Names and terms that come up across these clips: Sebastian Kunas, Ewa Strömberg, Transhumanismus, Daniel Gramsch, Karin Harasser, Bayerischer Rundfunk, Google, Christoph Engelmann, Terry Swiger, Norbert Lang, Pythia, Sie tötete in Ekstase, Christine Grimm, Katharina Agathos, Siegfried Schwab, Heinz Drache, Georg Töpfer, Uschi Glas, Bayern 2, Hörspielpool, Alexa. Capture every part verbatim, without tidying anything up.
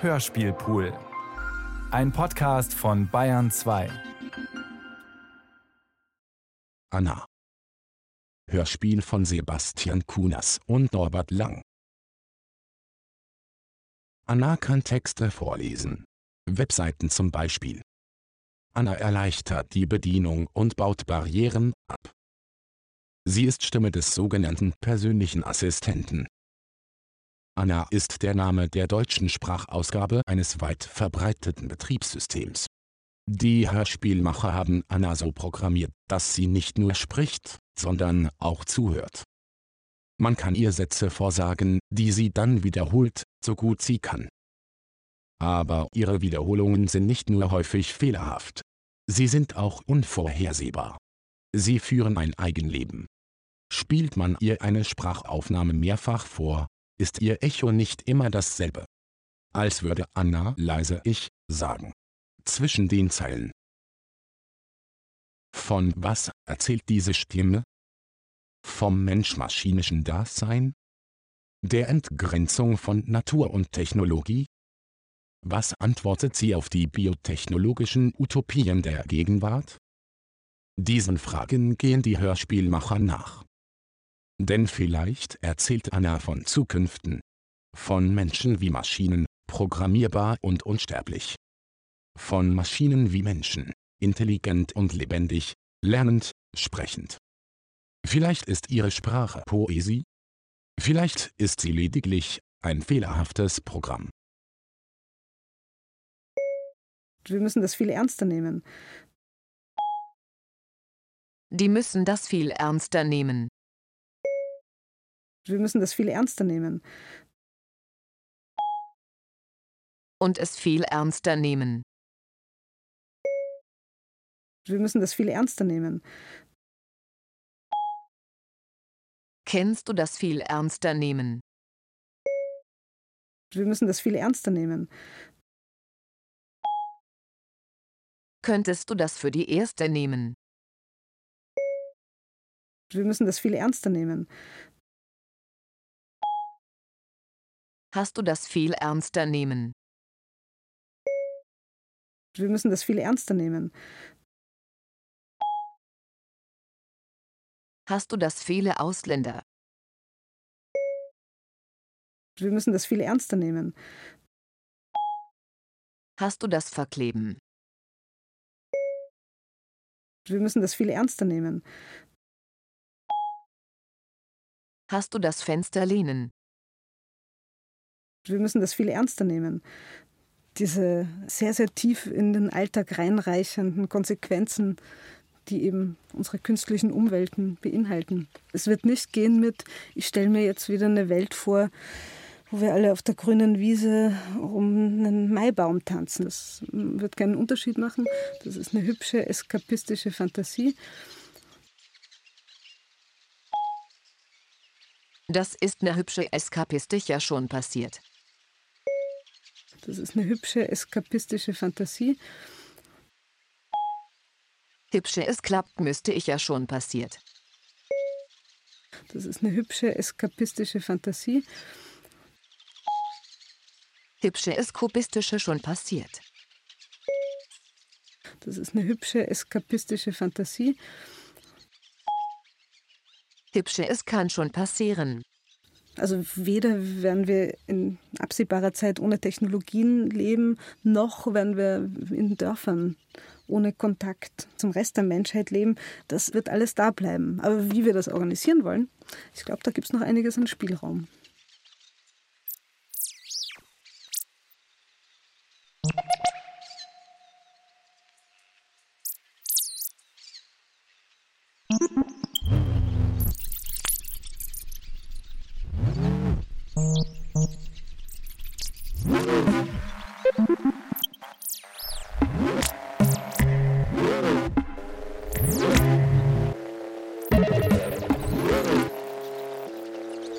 Hörspielpool. Ein Podcast von Bayern zwei. Anna. Hörspiel von Sebastian Kunas und Norbert Lang. Anna kann Texte vorlesen. Webseiten zum Beispiel. Anna erleichtert die Bedienung und baut Barrieren ab. Sie ist Stimme des sogenannten persönlichen Assistenten. Anna ist der Name der deutschen Sprachausgabe eines weit verbreiteten Betriebssystems. Die Hörspielmacher haben Anna so programmiert, dass sie nicht nur spricht, sondern auch zuhört. Man kann ihr Sätze vorsagen, die sie dann wiederholt, so gut sie kann. Aber ihre Wiederholungen sind nicht nur häufig fehlerhaft. Sie sind auch unvorhersehbar. Sie führen ein Eigenleben. Spielt man ihr eine Sprachaufnahme mehrfach vor, ist ihr Echo nicht immer dasselbe. Als würde Anna leise „ich“ sagen. Zwischen den Zeilen. Von was erzählt diese Stimme? Vom mensch-maschinischen Dasein? Der Entgrenzung von Natur und Technologie? Was antwortet sie auf die biotechnologischen Utopien der Gegenwart? Diesen Fragen gehen die Hörspielmacher nach. Denn vielleicht erzählt Anna von Zukünften. Von Menschen wie Maschinen, programmierbar und unsterblich. Von Maschinen wie Menschen, intelligent und lebendig, lernend, sprechend. Vielleicht ist ihre Sprache Poesie? Vielleicht ist sie lediglich ein fehlerhaftes Programm. Wir müssen das viel ernster nehmen. Die müssen das viel ernster nehmen. Wir müssen das viel ernster nehmen. Und es viel ernster nehmen. Wir müssen das viel ernster nehmen. Kennst du das viel ernster nehmen? Wir müssen das viel ernster nehmen. Könntest du das für die Erste nehmen? Wir müssen das viel ernster nehmen. Hast du das viel ernster nehmen? Wir müssen das viel ernster nehmen. Hast du das viele Ausländer? Wir müssen das viel ernster nehmen. Hast du das verkleben? Wir müssen das viel ernster nehmen. Hast du das Fenster lehnen? Wir müssen das viel ernster nehmen. Diese sehr, sehr tief in den Alltag reinreichenden Konsequenzen, die eben unsere künstlichen Umwelten beinhalten. Es wird nicht gehen mit, ich stelle mir jetzt wieder eine Welt vor, wo wir alle auf der grünen Wiese um einen Maibaum tanzen. Das wird keinen Unterschied machen. Das ist eine hübsche, eskapistische Fantasie. Das ist eine hübsche Eskapistik ja schon passiert. Das ist eine hübsche, eskapistische Fantasie. Hübsche, es klappt, müsste ich ja schon passiert. Das ist eine hübsche, eskapistische Fantasie. Hübsche, es kubistische schon passiert. Das ist eine hübsche, eskapistische Fantasie. Hübsche, es kann schon passieren. Also weder werden wir in absehbarer Zeit ohne Technologien leben, noch werden wir in Dörfern ohne Kontakt zum Rest der Menschheit leben. Das wird alles da bleiben. Aber wie wir das organisieren wollen, ich glaube, da gibt es noch einiges an Spielraum.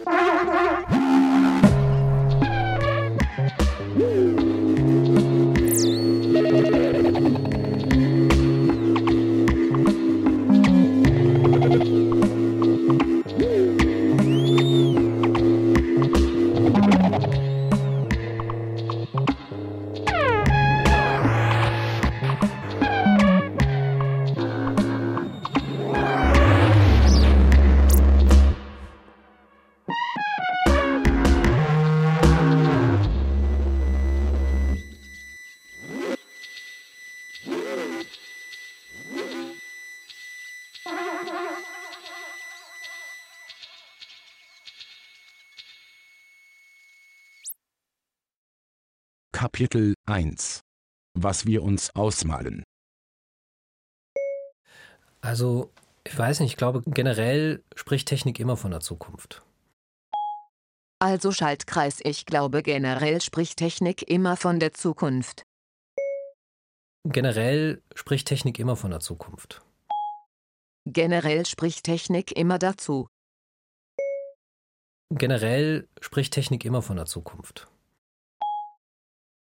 Ha ha ha! Kapitel eins. Was wir uns ausmalen. Also, ich weiß nicht, ich glaube, generell spricht Technik immer von der Zukunft. Also Schaltkreis, ich glaube, generell spricht Technik immer von der Zukunft. Generell spricht Technik immer von der Zukunft. Generell spricht Technik immer dazu. Generell spricht Technik immer von der Zukunft.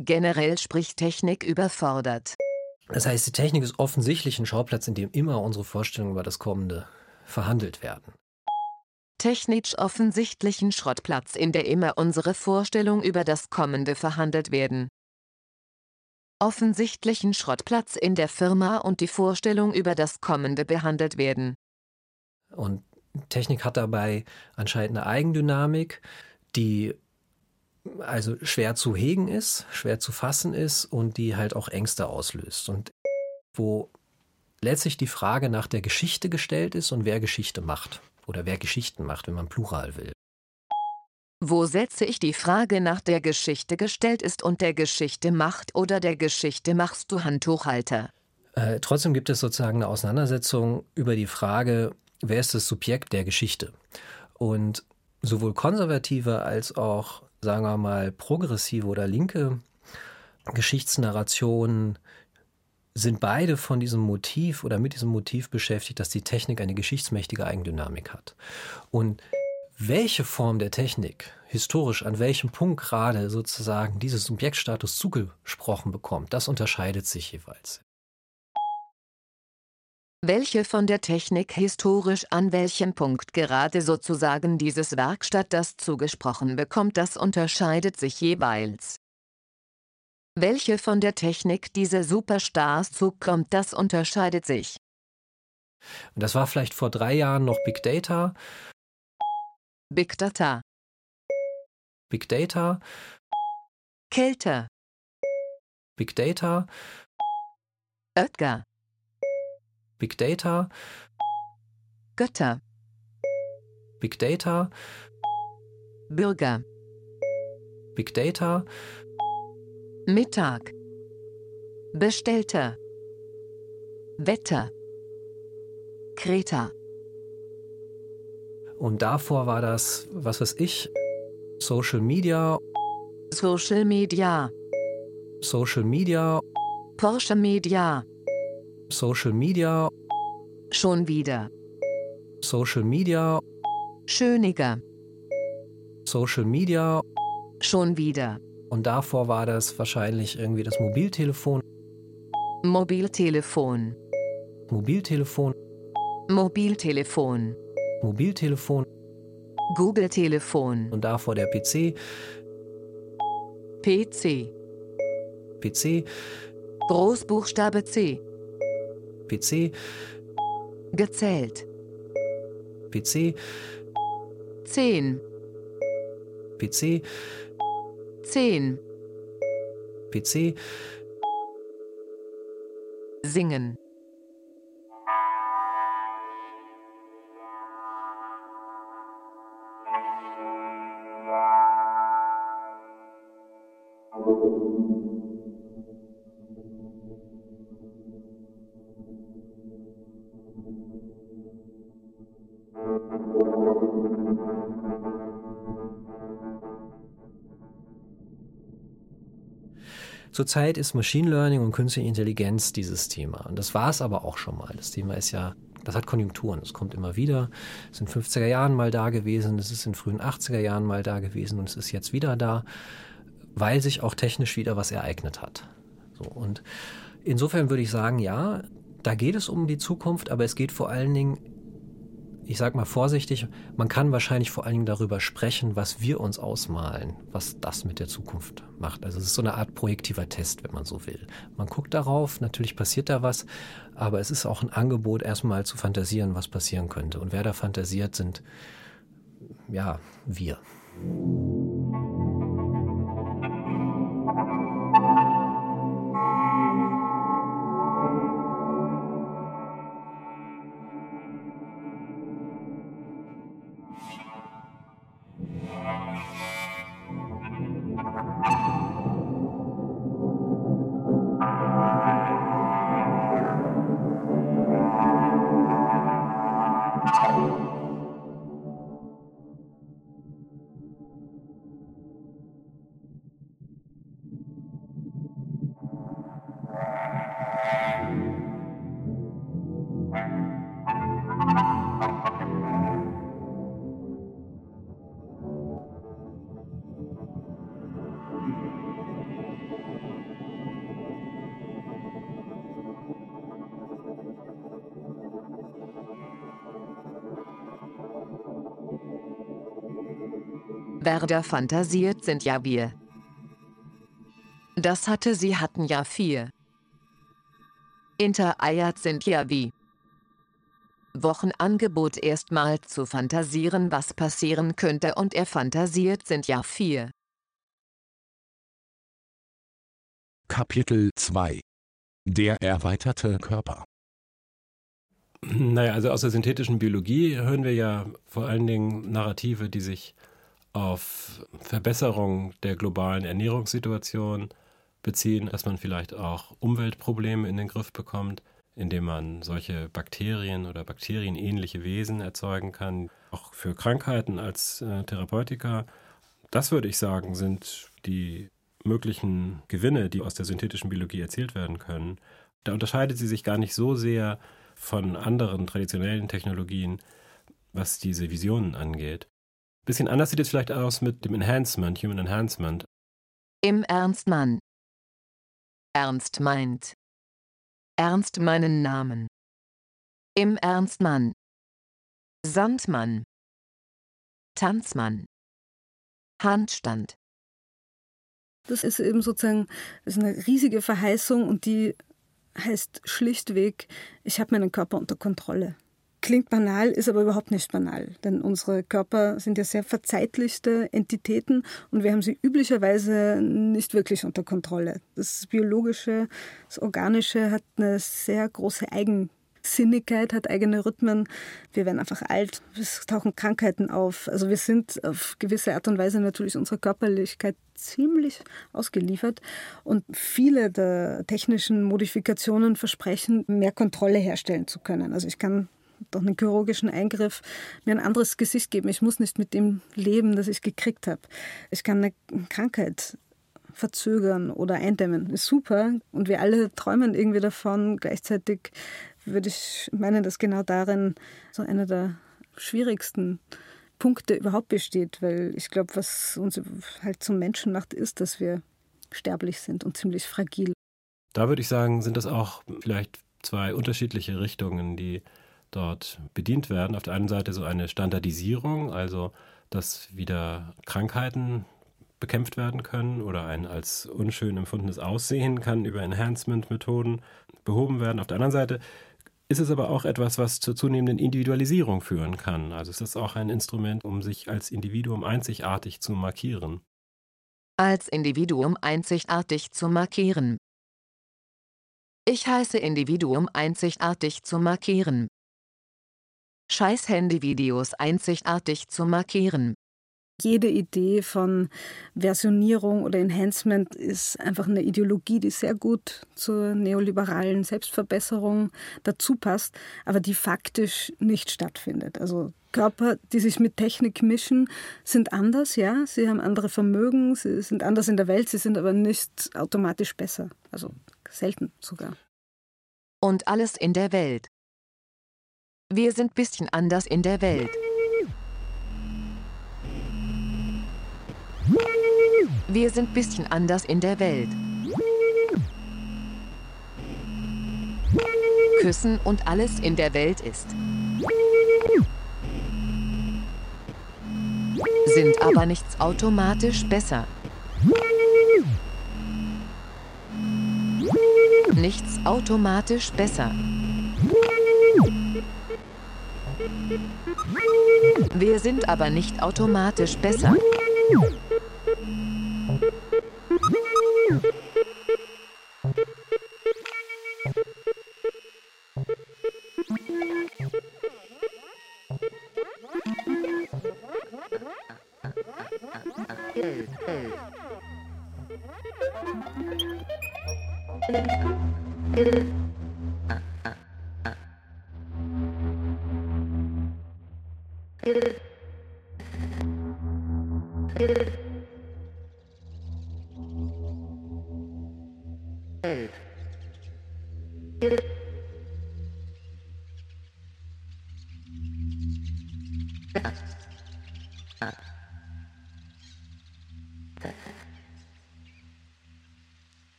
Generell spricht Technik überfordert. Das heißt, die Technik ist offensichtlich ein Schauplatz, in dem immer unsere Vorstellungen über das Kommende verhandelt werden. Technisch offensichtlich ein Schrottplatz, in der immer unsere Vorstellungen über das Kommende verhandelt werden. Offensichtlich ein Schrottplatz in der Firma und die Vorstellung über das Kommende behandelt werden. Und Technik hat dabei anscheinend eine Eigendynamik, die also schwer zu hegen ist, schwer zu fassen ist und die halt auch Ängste auslöst. Und wo letztlich die Frage nach der Geschichte gestellt ist und wer Geschichte macht oder wer Geschichten macht, wenn man plural will. Wo setze ich die Frage nach der Geschichte gestellt ist und der Geschichte macht oder der Geschichte machst du Handtuchhalter? Äh, trotzdem gibt es sozusagen eine Auseinandersetzung über die Frage, wer ist das Subjekt der Geschichte? Und sowohl konservative als auch, sagen wir mal, progressive oder linke Geschichtsnarrationen sind beide von diesem Motiv oder mit diesem Motiv beschäftigt, dass die Technik eine geschichtsmächtige Eigendynamik hat. Und welche Form der Technik historisch an welchem Punkt gerade sozusagen dieses Subjektstatus zugesprochen bekommt, das unterscheidet sich jeweils. Welche von der Technik historisch an welchem Punkt gerade sozusagen dieses Werkstatt das zugesprochen bekommt, das unterscheidet sich jeweils. Welche von der Technik diese Superstars zukommt, das unterscheidet sich. Und das war vielleicht vor drei Jahren noch Big Data. Big Data. Big Data. Kälte. Big Data. Oetker. Big Data. Götter. Big Data. Bürger. Big Data. Mittag. Bestellter. Wetter. Kreta. Und davor war das, was weiß ich, Social Media. Social Media. Social Media. Porsche Media. Social Media. Schon wieder. Social Media. Schöniger. Social Media. Schon wieder. Und davor war das wahrscheinlich irgendwie das Mobiltelefon. Mobiltelefon. Mobiltelefon. Mobiltelefon. Mobiltelefon, Google-Telefon und davor der P C, P C, P C, Großbuchstabe C, P C, gezählt, P C, zehn, P C, zehn, P C, singen. Zurzeit ist Machine Learning und künstliche Intelligenz dieses Thema. Und das war es aber auch schon mal. Das Thema ist ja, das hat Konjunkturen, das kommt immer wieder. Es ist in den fünfziger Jahren mal da gewesen, es ist in den frühen achtziger Jahren mal da gewesen und es ist jetzt wieder da, weil sich auch technisch wieder was ereignet hat. So, und insofern würde ich sagen, ja, da geht es um die Zukunft, aber es geht vor allen Dingen, ich sag mal vorsichtig, man kann wahrscheinlich vor allen Dingen darüber sprechen, was wir uns ausmalen, was das mit der Zukunft macht. Also es ist so eine Art projektiver Test, wenn man so will. Man guckt darauf, natürlich passiert da was, aber es ist auch ein Angebot, erstmal zu fantasieren, was passieren könnte. Und wer da fantasiert, sind, ja, wir. Werder fantasiert sind ja wir. Das hatte sie hatten ja vier. Intereiert sind ja wie. Wochenangebot erstmal zu fantasieren, was passieren könnte, und er fantasiert sind ja vier. Kapitel zwei. Der erweiterte Körper. Naja, also aus der synthetischen Biologie hören wir ja vor allen Dingen Narrative, die sich auf Verbesserung der globalen Ernährungssituation beziehen, dass man vielleicht auch Umweltprobleme in den Griff bekommt, indem man solche Bakterien oder bakterienähnliche Wesen erzeugen kann, auch für Krankheiten als äh, Therapeutika. Das würde ich sagen, sind die möglichen Gewinne, die aus der synthetischen Biologie erzielt werden können. Da unterscheidet sie sich gar nicht so sehr von anderen traditionellen Technologien, was diese Visionen angeht. Ein bisschen anders sieht es vielleicht aus mit dem Enhancement, Human Enhancement. Im Ernst, Mann. Ernst meint. Ernst meinen Namen. Im Ernst, Mann. Sandmann. Tanzmann. Handstand. Das ist eben sozusagen das ist eine riesige Verheißung, und die heißt schlichtweg, ich habe meinen Körper unter Kontrolle. Klingt banal, ist aber überhaupt nicht banal, denn unsere Körper sind ja sehr verzeitlichte Entitäten und wir haben sie üblicherweise nicht wirklich unter Kontrolle. Das Biologische, das Organische hat eine sehr große Eigensinnigkeit, hat eigene Rhythmen. Wir werden einfach alt, es tauchen Krankheiten auf. Also wir sind auf gewisse Art und Weise natürlich unserer Körperlichkeit ziemlich ausgeliefert, und viele der technischen Modifikationen versprechen, mehr Kontrolle herstellen zu können. Also ich kann durch einen chirurgischen Eingriff mir ein anderes Gesicht geben. Ich muss nicht mit dem leben, das ich gekriegt habe. Ich kann eine Krankheit verzögern oder eindämmen. Ist super. Und wir alle träumen irgendwie davon. Gleichzeitig würde ich meinen, dass genau darin so einer der schwierigsten Punkte überhaupt besteht. Weil ich glaube, was uns halt zum Menschen macht, ist, dass wir sterblich sind und ziemlich fragil. Da würde ich sagen, sind das auch vielleicht zwei unterschiedliche Richtungen, die dort bedient werden. Auf der einen Seite so eine Standardisierung, also dass wieder Krankheiten bekämpft werden können oder ein als unschön empfundenes Aussehen kann über Enhancement-Methoden behoben werden. Auf der anderen Seite ist es aber auch etwas, was zur zunehmenden Individualisierung führen kann. Also es ist auch ein Instrument, um sich als Individuum einzigartig zu markieren. Als Individuum einzigartig zu markieren. Ich heiße Individuum einzigartig zu markieren. Scheiß Handyvideos einzigartig zu markieren. Jede Idee von Versionierung oder Enhancement ist einfach eine Ideologie, die sehr gut zur neoliberalen Selbstverbesserung dazu passt, aber die faktisch nicht stattfindet. Also Körper, die sich mit Technik mischen, sind anders, ja. Sie haben andere Vermögen, sie sind anders in der Welt, sie sind aber nicht automatisch besser. Also selten sogar. Und alles in der Welt. Wir sind bisschen anders in der Welt. Wir sind bisschen anders in der Welt. Küssen und alles in der Welt ist. Sind aber nichts automatisch besser. Nichts automatisch besser. Wir sind aber nicht automatisch besser.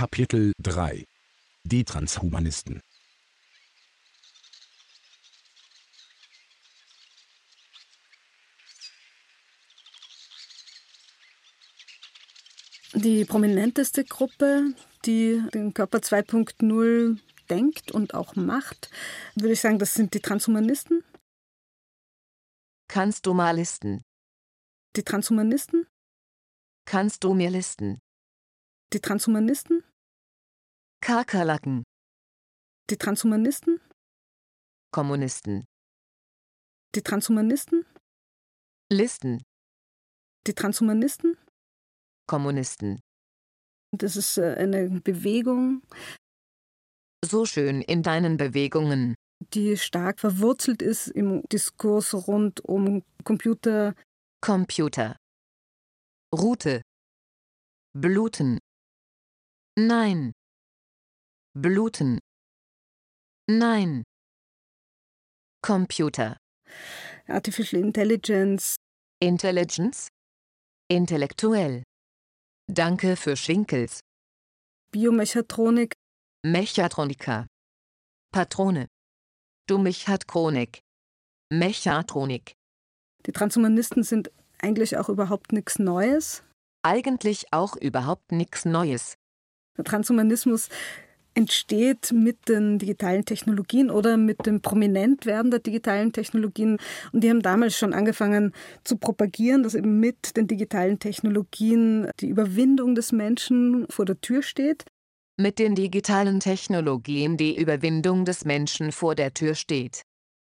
Kapitel drei – Die Transhumanisten. Die prominenteste Gruppe, die den Körper zwei Punkt null denkt und auch macht, würde ich sagen, das sind die Transhumanisten. Kannst du mal listen? Die Transhumanisten? Kannst du mir listen? Die Transhumanisten? Kakerlaken. Die Transhumanisten? Kommunisten. Die Transhumanisten? Listen. Die Transhumanisten? Kommunisten. Das ist eine Bewegung. So schön in deinen Bewegungen. Die stark verwurzelt ist im Diskurs rund um Computer. Computer. Route. Bluten. Nein. Bluten. Nein. Computer. Artificial Intelligence. Intelligence. Intellektuell. Danke für Schinkels. Biomechatronik. Mechatronika. Patrone. Du Mechatronik. Mechatronik. Die Transhumanisten sind eigentlich auch überhaupt nichts Neues. Eigentlich auch überhaupt nichts Neues. Der Transhumanismus entsteht mit den digitalen Technologien oder mit dem Prominentwerden der digitalen Technologien. Und die haben damals schon angefangen zu propagieren, dass eben mit den digitalen Technologien die Überwindung des Menschen vor der Tür steht. Mit den digitalen Technologien die Überwindung des Menschen vor der Tür steht.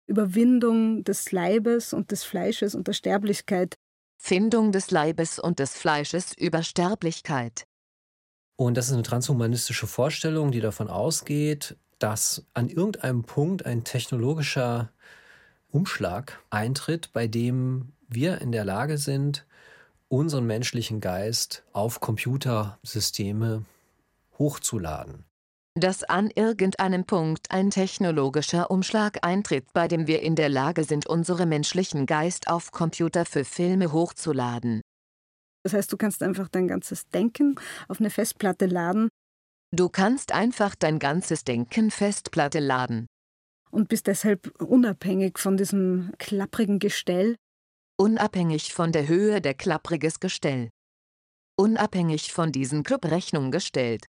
Überwindung des Leibes und des Fleisches und der Sterblichkeit. Findung des Leibes und des Fleisches über Sterblichkeit. Und das ist eine transhumanistische Vorstellung, die davon ausgeht, dass an irgendeinem Punkt ein technologischer Umschlag eintritt, bei dem wir in der Lage sind, unseren menschlichen Geist auf Computersysteme hochzuladen. Dass an irgendeinem Punkt ein technologischer Umschlag eintritt, bei dem wir in der Lage sind, unseren menschlichen Geist auf Computer für Filme hochzuladen. Das heißt, du kannst einfach dein ganzes Denken auf eine Festplatte laden. Du kannst einfach dein ganzes Denken Festplatte laden. Und bist deshalb unabhängig von diesem klapprigen Gestell. Unabhängig von der Höhe der klappriges Gestell. Unabhängig von diesen Clubrechnungen gestellt.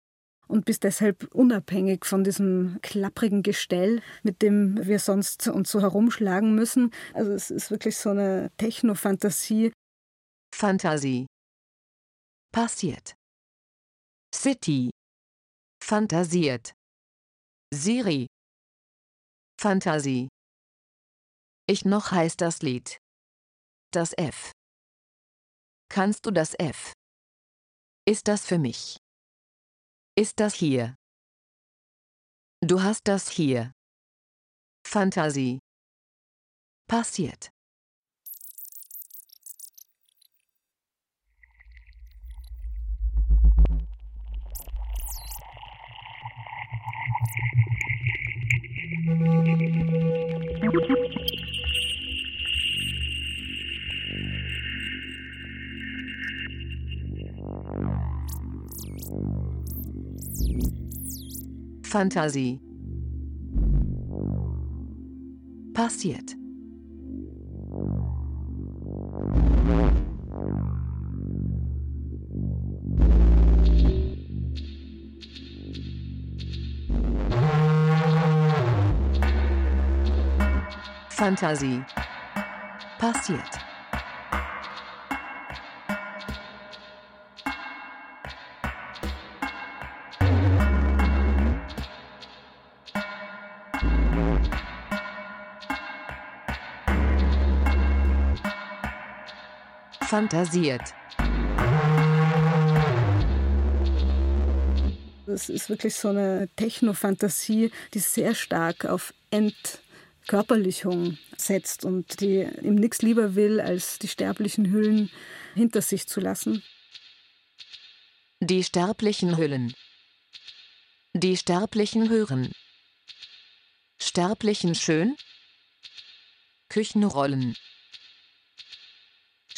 Und bist deshalb unabhängig von diesem klapprigen Gestell, mit dem wir sonst uns so herumschlagen müssen. Also es ist wirklich so eine Techno-Fantasie. Fantasie. Passiert. City. Fantasiert. Siri. Fantasie. Ich noch heißt das Lied. Das F. Kannst du das F? Ist das für mich? Ist das hier? Du hast das hier. Fantasie. Passiert. Fantasie. Passiert. Fantasie. Passiert. Fantasiert. Das ist wirklich so eine Techno-Fantasie, die sehr stark auf Entkörperlichung setzt und die ihm nichts lieber will, als die sterblichen Hüllen hinter sich zu lassen. Die sterblichen Hüllen. Die sterblichen Hören. Sterblichen schön. Küchenrollen.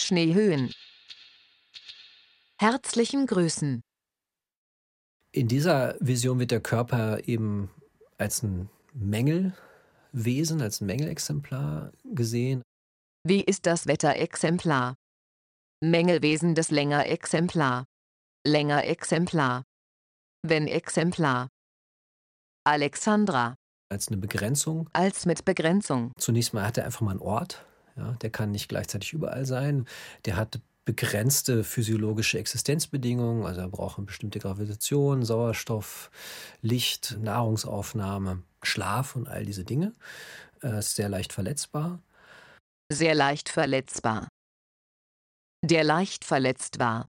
Schneehöhen. Herzlichen Grüßen. In dieser Vision wird der Körper eben als ein Mängelwesen, als ein Mängelexemplar gesehen. Wie ist das Wetterexemplar? Mängelwesen des Längerexemplar. Längerexemplar. Wenn Exemplar. Alexandra. Als eine Begrenzung. Als mit Begrenzung. Zunächst mal hat er einfach mal einen Ort. Ja, der kann nicht gleichzeitig überall sein. Der hat begrenzte physiologische Existenzbedingungen. Also er braucht eine bestimmte Gravitation, Sauerstoff, Licht, Nahrungsaufnahme, Schlaf und all diese Dinge. Er ist sehr leicht verletzbar. Sehr leicht verletzbar. Der leicht verletzt war.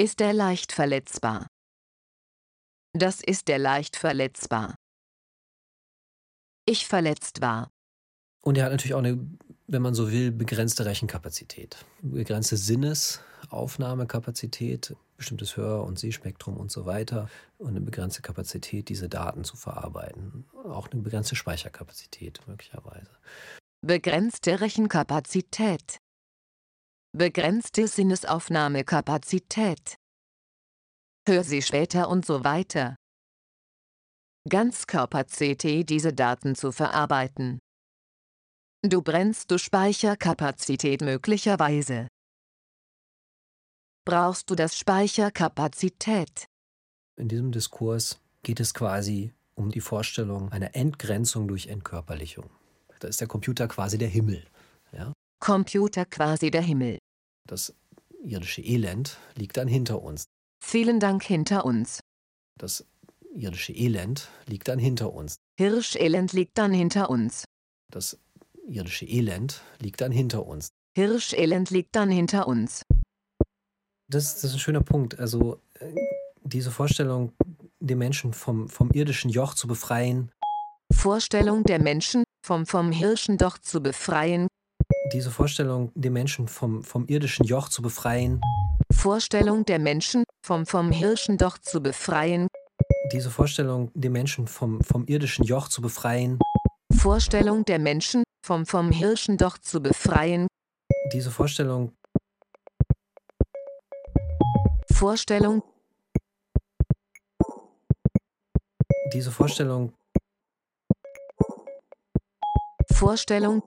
Ist er leicht verletzbar? Das ist er leicht verletzbar. Ich verletzt war. Und er hat natürlich auch eine, wenn man so will, begrenzte Rechenkapazität, begrenzte Sinnesaufnahmekapazität, bestimmtes Hör- und Sehspektrum und so weiter und eine begrenzte Kapazität, diese Daten zu verarbeiten. Auch eine begrenzte Speicherkapazität möglicherweise. Begrenzte Rechenkapazität. Begrenzte Sinnesaufnahmekapazität. Hör sie später und so weiter. Ganzkörper-C T, diese Daten zu verarbeiten. Du brennst du Speicherkapazität möglicherweise. Brauchst du das Speicherkapazität? In diesem Diskurs geht es quasi um die Vorstellung einer Entgrenzung durch Entkörperlichung. Da ist der Computer quasi der Himmel. Ja? Computer quasi der Himmel. Das irdische Elend liegt dann hinter uns. Vielen Dank hinter uns. Das irdische Elend liegt dann hinter uns. Hirschelend liegt dann hinter uns. Das irdische Elend liegt dann hinter uns. Hirschelend liegt dann hinter uns. Das, das ist ein schöner Punkt. Also diese Vorstellung, den Menschen vom, vom irdischen Joch zu befreien. Vorstellung der Menschen, vom, vom Hirschen Joch zu befreien. Diese Vorstellung, den Menschen vom, vom irdischen Joch zu befreien. Vorstellung der Menschen, vom, vom Hirschen Joch zu befreien. Diese Vorstellung, den Menschen vom, vom irdischen Joch zu befreien. Vorstellung der Menschen, vom, vom Hirschen Joch zu befreien. Diese Vorstellung. Vorstellung. Diese Vorstellung. Vorstellung.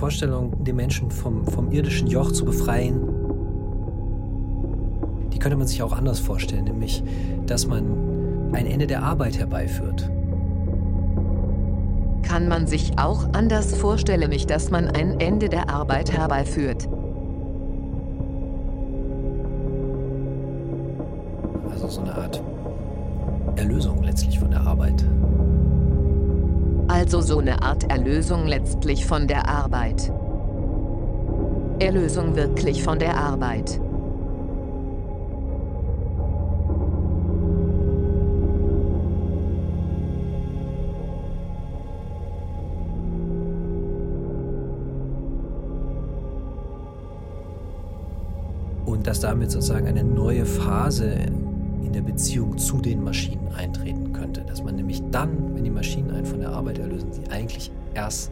Vorstellung, den Menschen vom, vom irdischen Joch zu befreien, die könnte man sich auch anders vorstellen, nämlich, dass man ein Ende der Arbeit herbeiführt. Kann man sich auch anders vorstellen, nämlich, dass man ein Ende der Arbeit herbeiführt. Also so eine Art Erlösung letztlich von der Arbeit. Also so eine Art Erlösung letztlich von der Arbeit. Erlösung wirklich von der Arbeit. Und dass damit sozusagen eine neue Phase in der Beziehung zu den Maschinen eintreten könnte. Dass man nämlich dann, wenn die Maschinen einen von der Arbeit erlösen, sie eigentlich erst,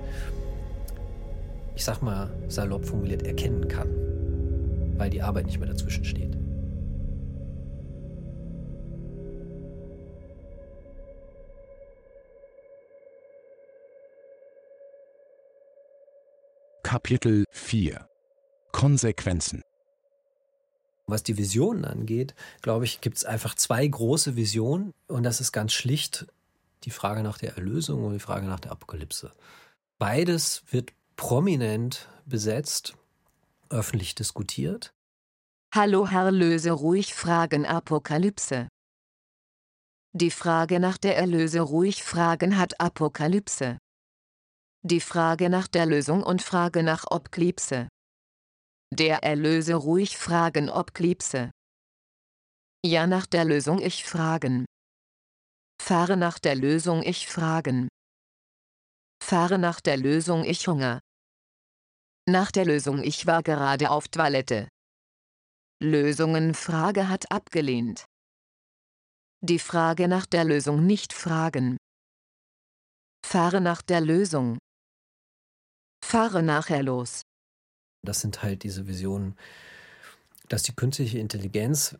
ich sag mal salopp formuliert, erkennen kann, weil die Arbeit nicht mehr dazwischen steht. Kapitel vier: Konsequenzen. Was die Visionen angeht, glaube ich, gibt es einfach zwei große Visionen. Und das ist ganz schlicht die Frage nach der Erlösung und die Frage nach der Apokalypse. Beides wird prominent besetzt, öffentlich diskutiert. Hallo Herr Löse, ruhig Fragen Apokalypse. Die Frage nach der Erlöse, ruhig Fragen hat Apokalypse. Die Frage nach der Lösung und Frage nach Obklipse. Der Erlöse, ruhig Fragen Obklipse. Ja, nach der Lösung ich fragen. Fahre nach der Lösung ich fragen. Fahre nach der Lösung ich Hunger. Nach der Lösung ich war gerade auf Toilette. Lösungen Frage hat abgelehnt. Die Frage nach der Lösung nicht fragen. Fahre nach der Lösung. Fahre nachher los. Das sind halt diese Visionen, dass die künstliche Intelligenz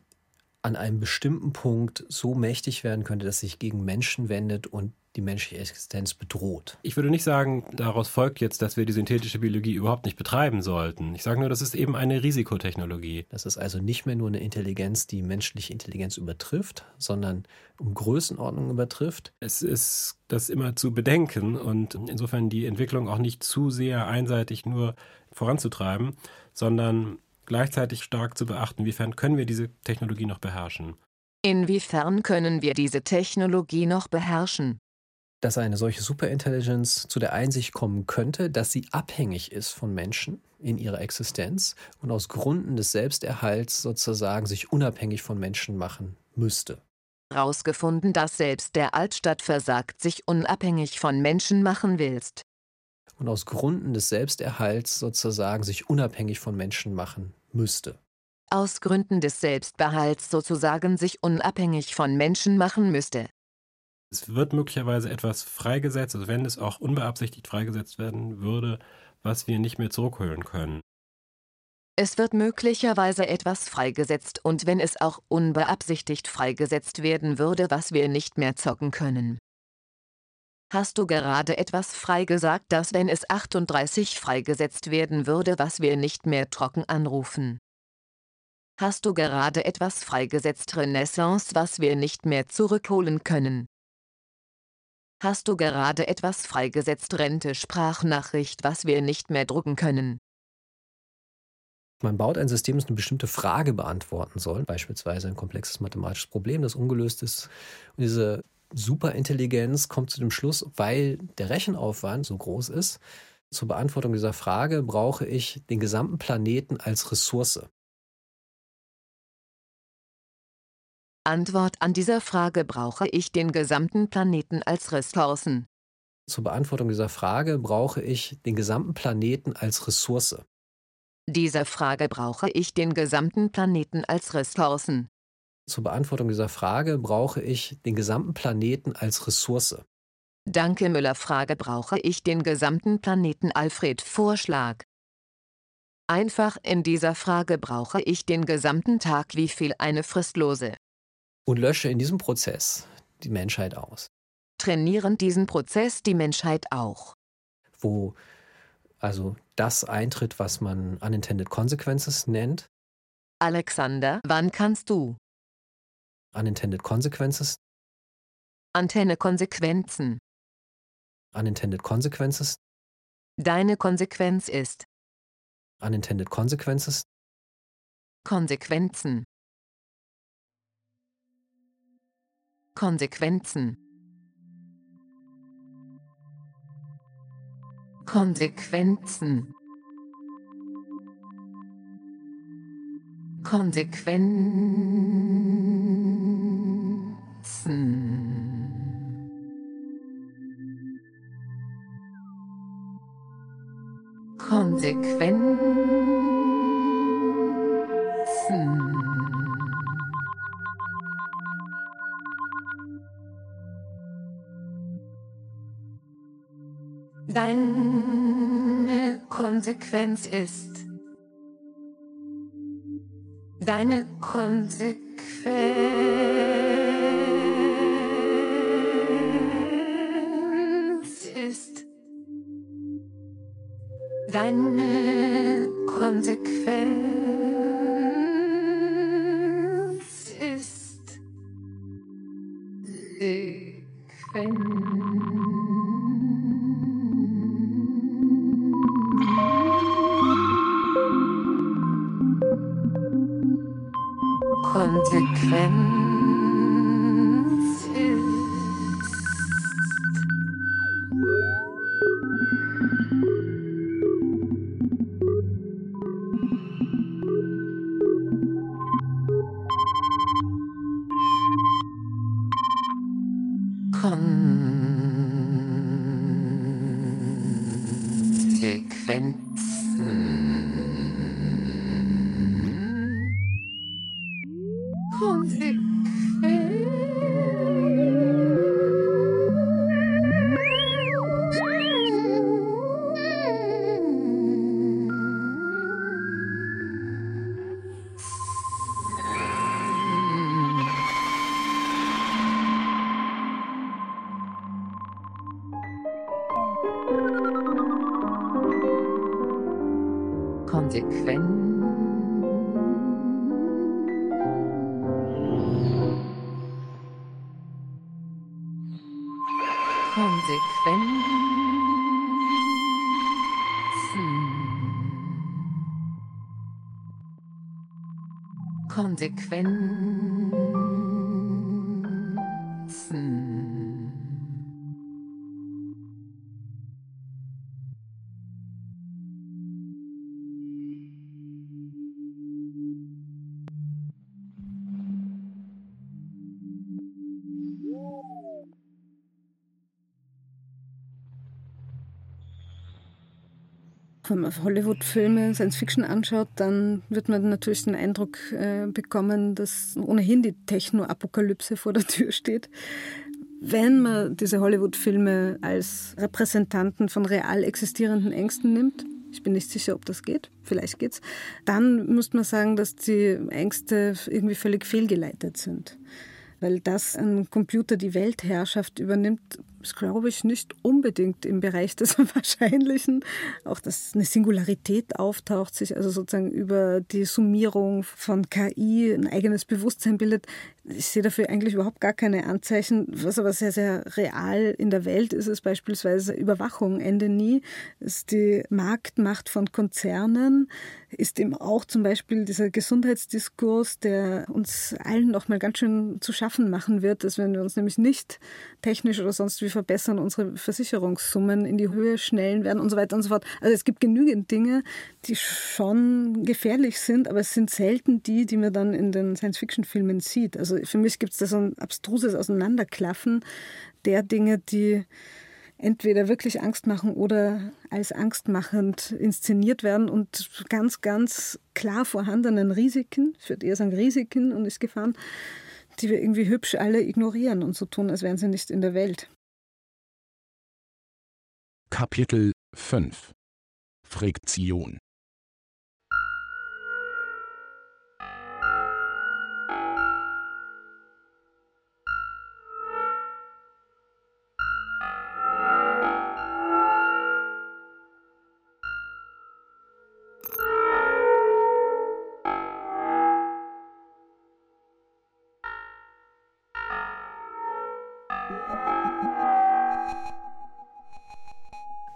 an einem bestimmten Punkt so mächtig werden könnte, dass sich gegen Menschen wendet und die menschliche Existenz bedroht. Ich würde nicht sagen, daraus folgt jetzt, dass wir die synthetische Biologie überhaupt nicht betreiben sollten. Ich sage nur, das ist eben eine Risikotechnologie. Das ist also nicht mehr nur eine Intelligenz, die menschliche Intelligenz übertrifft, sondern um Größenordnung übertrifft. Es ist das immer zu bedenken und insofern die Entwicklung auch nicht zu sehr einseitig nur voranzutreiben, sondern gleichzeitig stark zu beachten, inwiefern können wir diese Technologie noch beherrschen. Inwiefern können wir diese Technologie noch beherrschen? Dass eine solche Superintelligence zu der Einsicht kommen könnte, dass sie abhängig ist von Menschen in ihrer Existenz und aus Gründen des Selbsterhalts sozusagen sich unabhängig von Menschen machen müsste. Rausgefunden, dass selbst der Altstadt versagt, sich unabhängig von Menschen machen willst. Und aus Gründen des Selbsterhalts sozusagen sich unabhängig von Menschen machen müsste. Aus Gründen des Selbstbehalts sozusagen sich unabhängig von Menschen machen müsste. Es wird möglicherweise etwas freigesetzt, also wenn es auch unbeabsichtigt freigesetzt werden würde, was wir nicht mehr zurückholen können. Es wird möglicherweise etwas freigesetzt und wenn es auch unbeabsichtigt freigesetzt werden würde, was wir nicht mehr zocken können. Hast du gerade etwas freigesagt, dass wenn es achtunddreißig freigesetzt werden würde, was wir nicht mehr trocken anrufen? Hast du gerade etwas freigesetzt Renaissance, was wir nicht mehr zurückholen können? Hast du gerade etwas freigesetzt Rente Sprachnachricht, was wir nicht mehr drucken können? Man baut ein System, das eine bestimmte Frage beantworten soll, beispielsweise ein komplexes mathematisches Problem, das ungelöst ist. Und diese Superintelligenz kommt zu dem Schluss, weil der Rechenaufwand so groß ist, zur Beantwortung dieser Frage brauche ich den gesamten Planeten als Ressource. Antwort an dieser Frage brauche ich den gesamten Planeten als Ressourcen. Zur Beantwortung dieser Frage brauche ich den gesamten Planeten als Ressource. Dieser Frage brauche ich den gesamten Planeten als Ressourcen. Zur Beantwortung dieser Frage brauche ich den gesamten Planeten als Ressource. Danke Müller Frage brauche ich den gesamten Planeten Alfred Vorschlag. Einfach in dieser Frage brauche ich den gesamten Tag wie viel eine Fristlose. Und lösche in diesem Prozess die Menschheit aus. Trainieren diesen Prozess die Menschheit auch. Wo also das eintritt, was man Unintended Consequences nennt. Alexander, wann kannst du? Unintended Consequences. Antenne Konsequenzen. Unintended Consequences. Deine Konsequenz ist. Unintended Consequences. Konsequenzen. Konsequenzen. Konsequenzen. Konsequenzen. Konsequenzen. Deine Konsequenz ist. Deine Konsequenz ist. Deine Konsequenz ist. Sequenz. Konsequenz ist. Konsequenzen. Konsequenzen. Wenn man Hollywood-Filme, Science-Fiction anschaut, dann wird man natürlich den Eindruck äh, bekommen, dass ohnehin die Techno-Apokalypse vor der Tür steht. Wenn man diese Hollywood-Filme als Repräsentanten von real existierenden Ängsten nimmt, ich bin nicht sicher, ob das geht, vielleicht geht's, dann muss man sagen, dass die Ängste irgendwie völlig fehlgeleitet sind. Weil das ein Computer die Weltherrschaft übernimmt, ist, glaube ich, nicht unbedingt im Bereich des Wahrscheinlichen. Auch, dass eine Singularität auftaucht, sich also sozusagen über die Summierung von K I ein eigenes Bewusstsein bildet. Ich sehe dafür eigentlich überhaupt gar keine Anzeichen. Was aber sehr, sehr real in der Welt ist, ist beispielsweise Überwachung. Ende nie ist die Marktmacht von Konzernen, ist eben auch zum Beispiel dieser Gesundheitsdiskurs, der uns allen noch mal ganz schön zu schaffen machen wird, dass wenn wir uns nämlich nicht technisch oder sonst wie verbessern, unsere Versicherungssummen in die Höhe schnellen werden und so weiter und so fort. Also es gibt genügend Dinge, die schon gefährlich sind, aber es sind selten die, die man dann in den Science-Fiction-Filmen sieht. Also für mich gibt es da so ein abstruses Auseinanderklaffen der Dinge, die entweder wirklich Angst machen oder als angstmachend inszeniert werden und ganz, ganz klar vorhandenen Risiken, ich würde eher sagen Risiken und ist Gefahren, die wir irgendwie hübsch alle ignorieren und so tun, als wären sie nicht in der Welt. Kapitel fünf Friktion.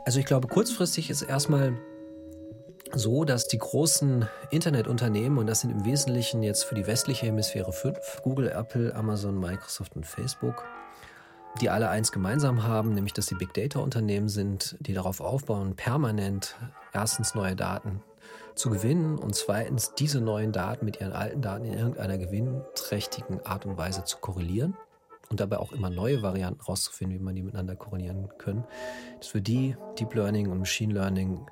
Also ich glaube, kurzfristig ist erstmal so, dass die großen Internetunternehmen, und das sind im Wesentlichen jetzt für die westliche Hemisphäre fünf, Google, Apple, Amazon, Microsoft und Facebook, die alle eins gemeinsam haben, nämlich dass sie Big-Data-Unternehmen sind, die darauf aufbauen, permanent erstens neue Daten zu gewinnen und zweitens diese neuen Daten mit ihren alten Daten in irgendeiner gewinnträchtigen Art und Weise zu korrelieren. Und dabei auch immer neue Varianten rauszufinden, wie man die miteinander korrelieren können, dass für die Deep Learning und Machine Learning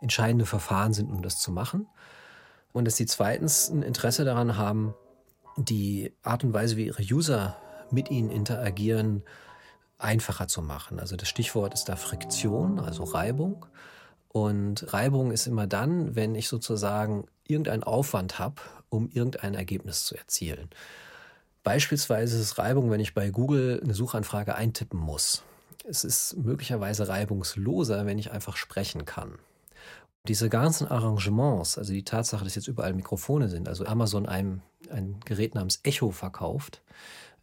entscheidende Verfahren sind, um das zu machen. Und dass sie zweitens ein Interesse daran haben, die Art und Weise, wie ihre User mit ihnen interagieren, einfacher zu machen. Also das Stichwort ist da Friktion, also Reibung. Und Reibung ist immer dann, wenn ich sozusagen irgendeinen Aufwand habe, um irgendein Ergebnis zu erzielen. Beispielsweise ist es Reibung, wenn ich bei Google eine Suchanfrage eintippen muss. Es ist möglicherweise reibungsloser, wenn ich einfach sprechen kann. Diese ganzen Arrangements, also die Tatsache, dass jetzt überall Mikrofone sind, also Amazon einem ein Gerät namens Echo verkauft,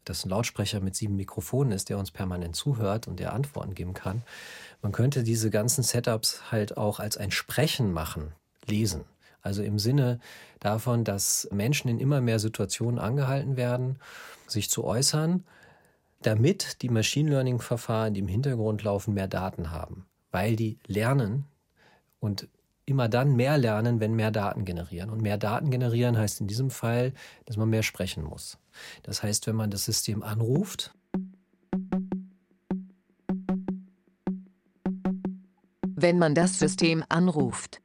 das ein Lautsprecher mit sieben Mikrofonen ist, der uns permanent zuhört und der Antworten geben kann. Man könnte diese ganzen Setups halt auch als ein Sprechen machen, lesen. Also im Sinne davon, dass Menschen in immer mehr Situationen angehalten werden, sich zu äußern, damit die Machine Learning-Verfahren, die im Hintergrund laufen, mehr Daten haben. Weil die lernen und immer dann mehr lernen, wenn mehr Daten generieren. Und mehr Daten generieren heißt in diesem Fall, dass man mehr sprechen muss. Das heißt, wenn man das System anruft, wenn man das System anruft.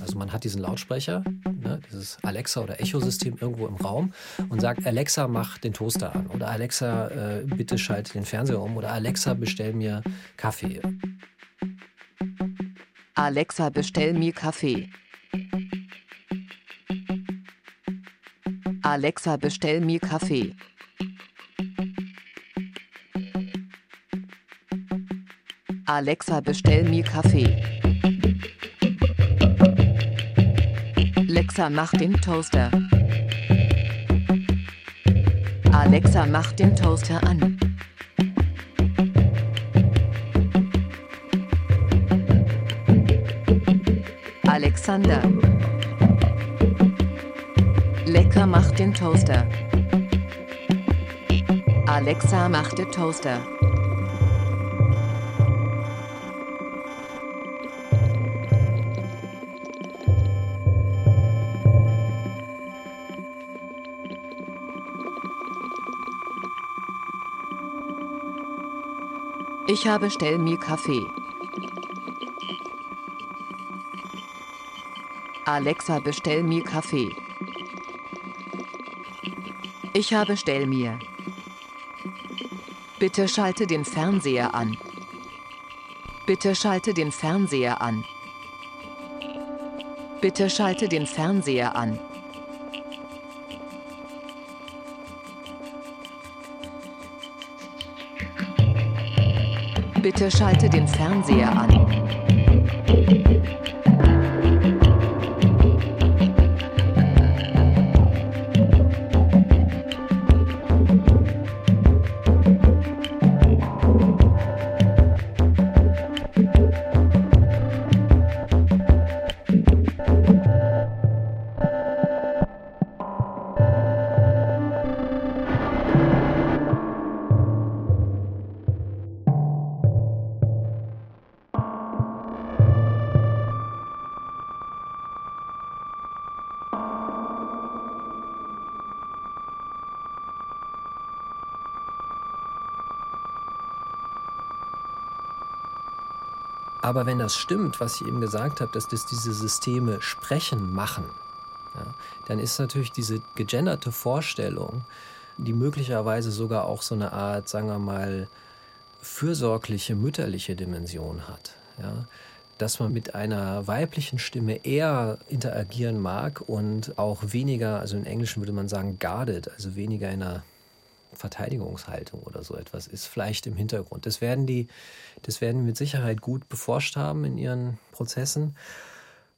Also man hat diesen Lautsprecher, ne, dieses Alexa- oder Echo-System irgendwo im Raum und sagt, Alexa, mach den Toaster an. Oder Alexa, äh, bitte schalte den Fernseher um. Oder Alexa, bestell mir Kaffee. Alexa, bestell mir Kaffee. Alexa, bestell mir Kaffee. Alexa, bestell mir Kaffee. Alexa, mach den Toaster. Alexa, mach den Toaster an. Alexander. Lecker, mach den Toaster. Alexa, mach den Toaster. Ich habe Stell mir Kaffee. Alexa, bestell mir Kaffee. Ich habe Stell mir. Bitte schalte den Fernseher an. Bitte schalte den Fernseher an. Bitte schalte den Fernseher an. Bitte schalte den Fernseher an. Aber wenn das stimmt, was ich eben gesagt habe, dass das diese Systeme sprechen machen, ja, dann ist natürlich diese gegenderte Vorstellung, die möglicherweise sogar auch so eine Art, sagen wir mal, fürsorgliche, mütterliche Dimension hat. Ja, dass man mit einer weiblichen Stimme eher interagieren mag und auch weniger, also im Englischen würde man sagen guarded, also weniger in einer Verteidigungshaltung oder so etwas ist vielleicht im Hintergrund. Das werden die, das werden die mit Sicherheit gut beforscht haben in ihren Prozessen.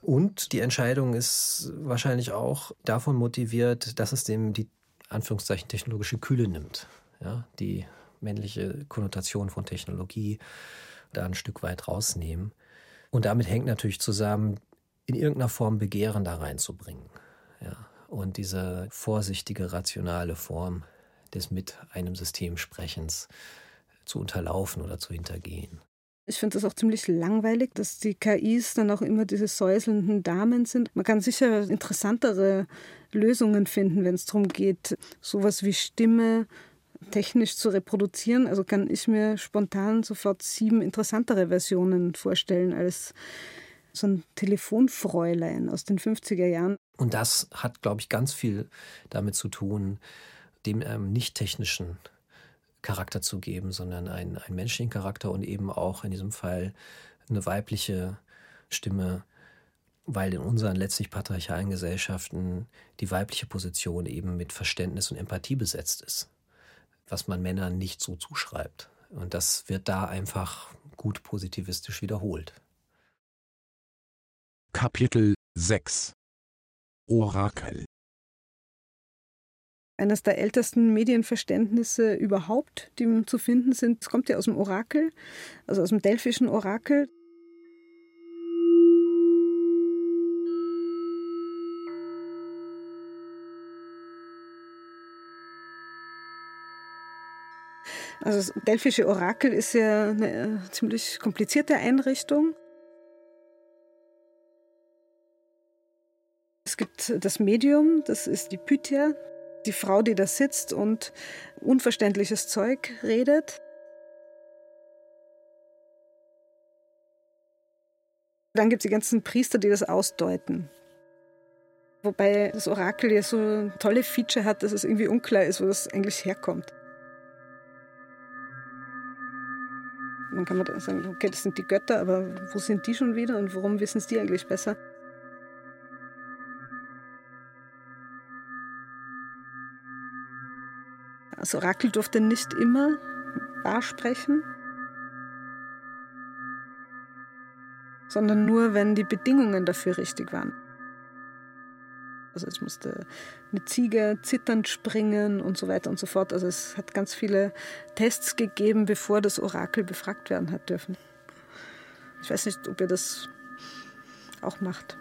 Und die Entscheidung ist wahrscheinlich auch davon motiviert, dass es dem die Anführungszeichen technologische Kühle nimmt. Ja, die männliche Konnotation von Technologie da ein Stück weit rausnehmen. Und damit hängt natürlich zusammen, in irgendeiner Form Begehren da reinzubringen. Ja, und diese vorsichtige, rationale Form des mit einem System Sprechens zu unterlaufen oder zu hintergehen. Ich finde das auch ziemlich langweilig, dass die K Is dann auch immer diese säuselnden Damen sind. Man kann sicher interessantere Lösungen finden, wenn es darum geht, sowas wie Stimme technisch zu reproduzieren. Also kann ich mir spontan sofort sieben interessantere Versionen vorstellen als so ein Telefonfräulein aus den fünfziger Jahren. Und das hat, glaube ich, ganz viel damit zu tun, dem ähm, nicht technischen Charakter zu geben, sondern einen, einen menschlichen Charakter und eben auch in diesem Fall eine weibliche Stimme, weil in unseren letztlich patriarchalen Gesellschaften die weibliche Position eben mit Verständnis und Empathie besetzt ist, was man Männern nicht so zuschreibt. Und das wird da einfach gut positivistisch wiederholt. Kapitel sechs Orakel. Eines der ältesten Medienverständnisse überhaupt, die zu finden sind. Es kommt ja aus dem Orakel, also aus dem delphischen Orakel. Also das delphische Orakel ist ja eine ziemlich komplizierte Einrichtung. Es gibt das Medium, das ist die Pythia, die Frau, die da sitzt und unverständliches Zeug redet. Dann gibt es die ganzen Priester, die das ausdeuten. Wobei das Orakel ja so tolle Feature hat, dass es irgendwie unklar ist, wo das eigentlich herkommt. Dann kann man dann sagen, okay, das sind die Götter, aber wo sind die schon wieder und warum wissen es die eigentlich besser? Das Orakel durfte nicht immer wahr sprechen, sondern nur, wenn die Bedingungen dafür richtig waren. Also es musste eine Ziege zitternd springen und so weiter und so fort. Also es hat ganz viele Tests gegeben, bevor das Orakel befragt werden hat dürfen. Ich weiß nicht, ob ihr das auch macht.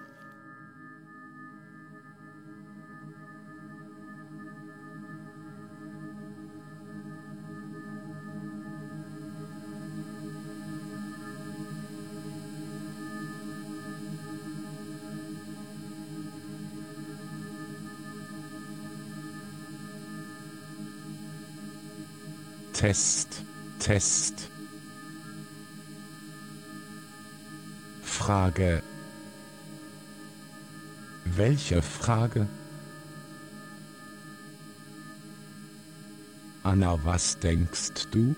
Test, Test. Frage. Welche Frage? Anna, was denkst du?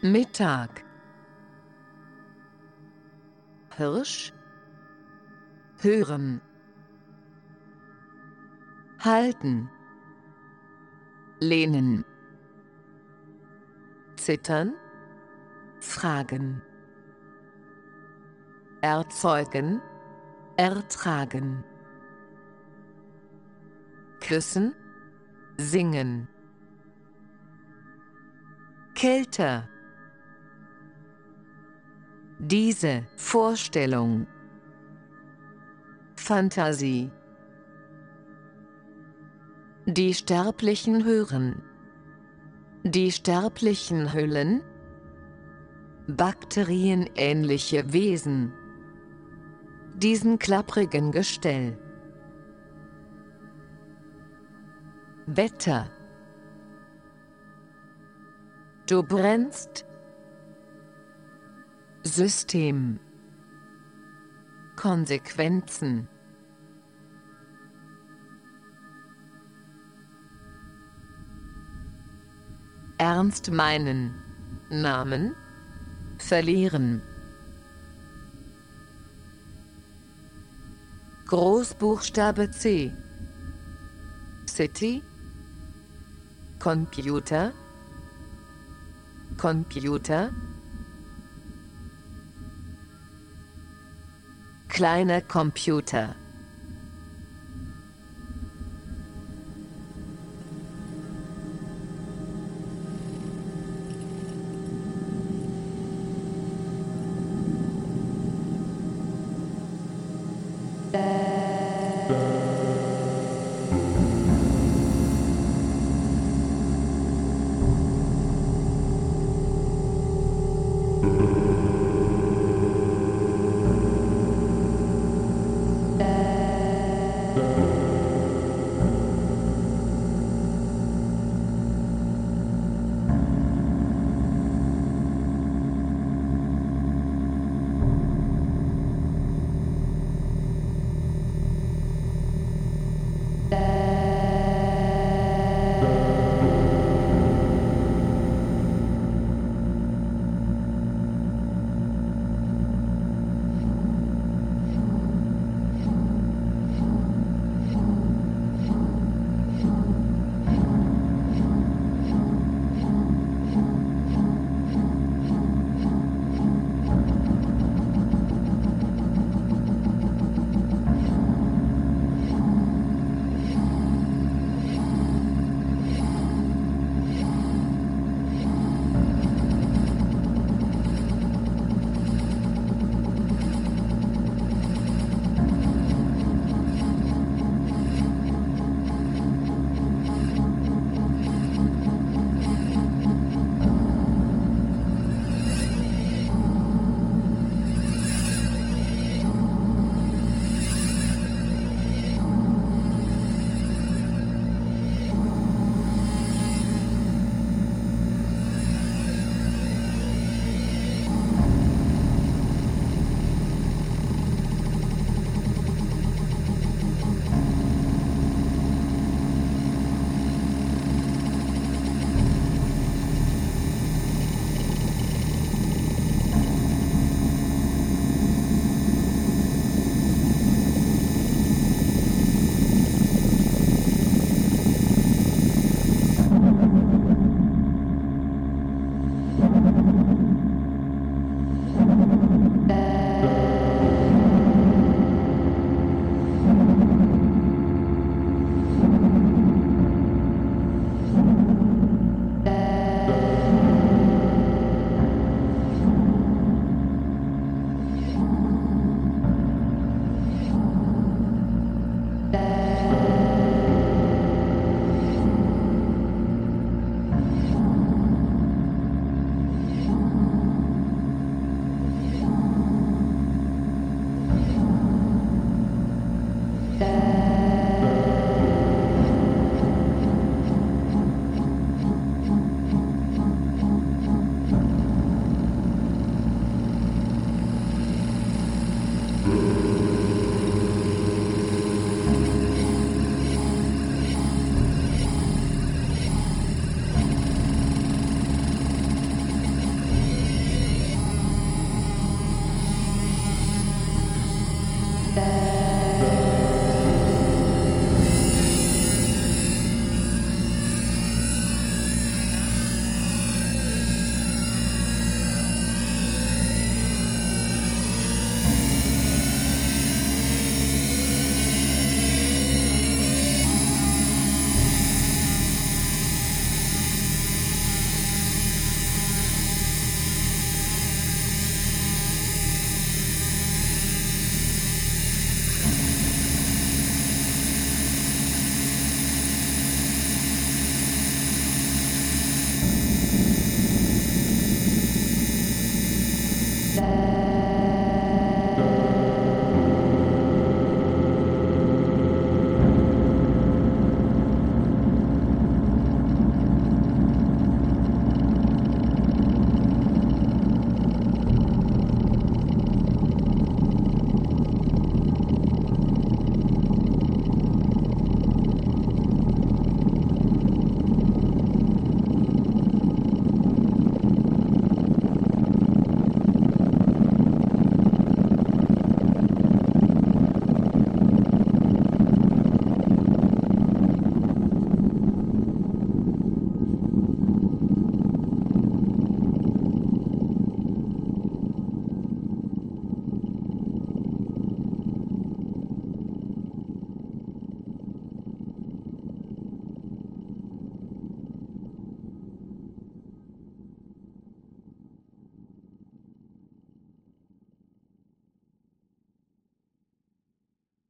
Mittag. Hirsch. Hören. Halten. Lehnen. Zittern. Fragen. Erzeugen. Ertragen. Küssen. Singen. Kälte. Diese Vorstellung. Fantasie. Die Sterblichen hören. Die Sterblichen Hüllen. Bakterienähnliche Wesen. Diesen klapprigen Gestell. Wetter. Du brennst. System. Konsequenzen. Ernst meinen. Namen. Verlieren. Großbuchstabe C. City. Computer. Computer. Kleiner Computer. Yeah.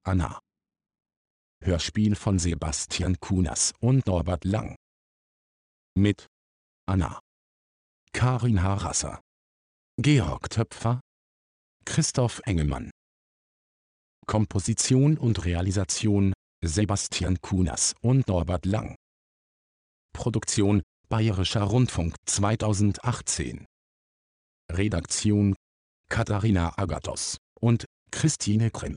Anna. Hörspiel von Sebastian Kunas und Norbert Lang. Mit Anna, Karin Harasser, Georg Töpfer, Christoph Engelmann. Komposition und Realisation Sebastian Kunas und Norbert Lang. Produktion Bayerischer Rundfunk zweitausendachtzehn. Redaktion Katharina Agathos und Christine Grimm.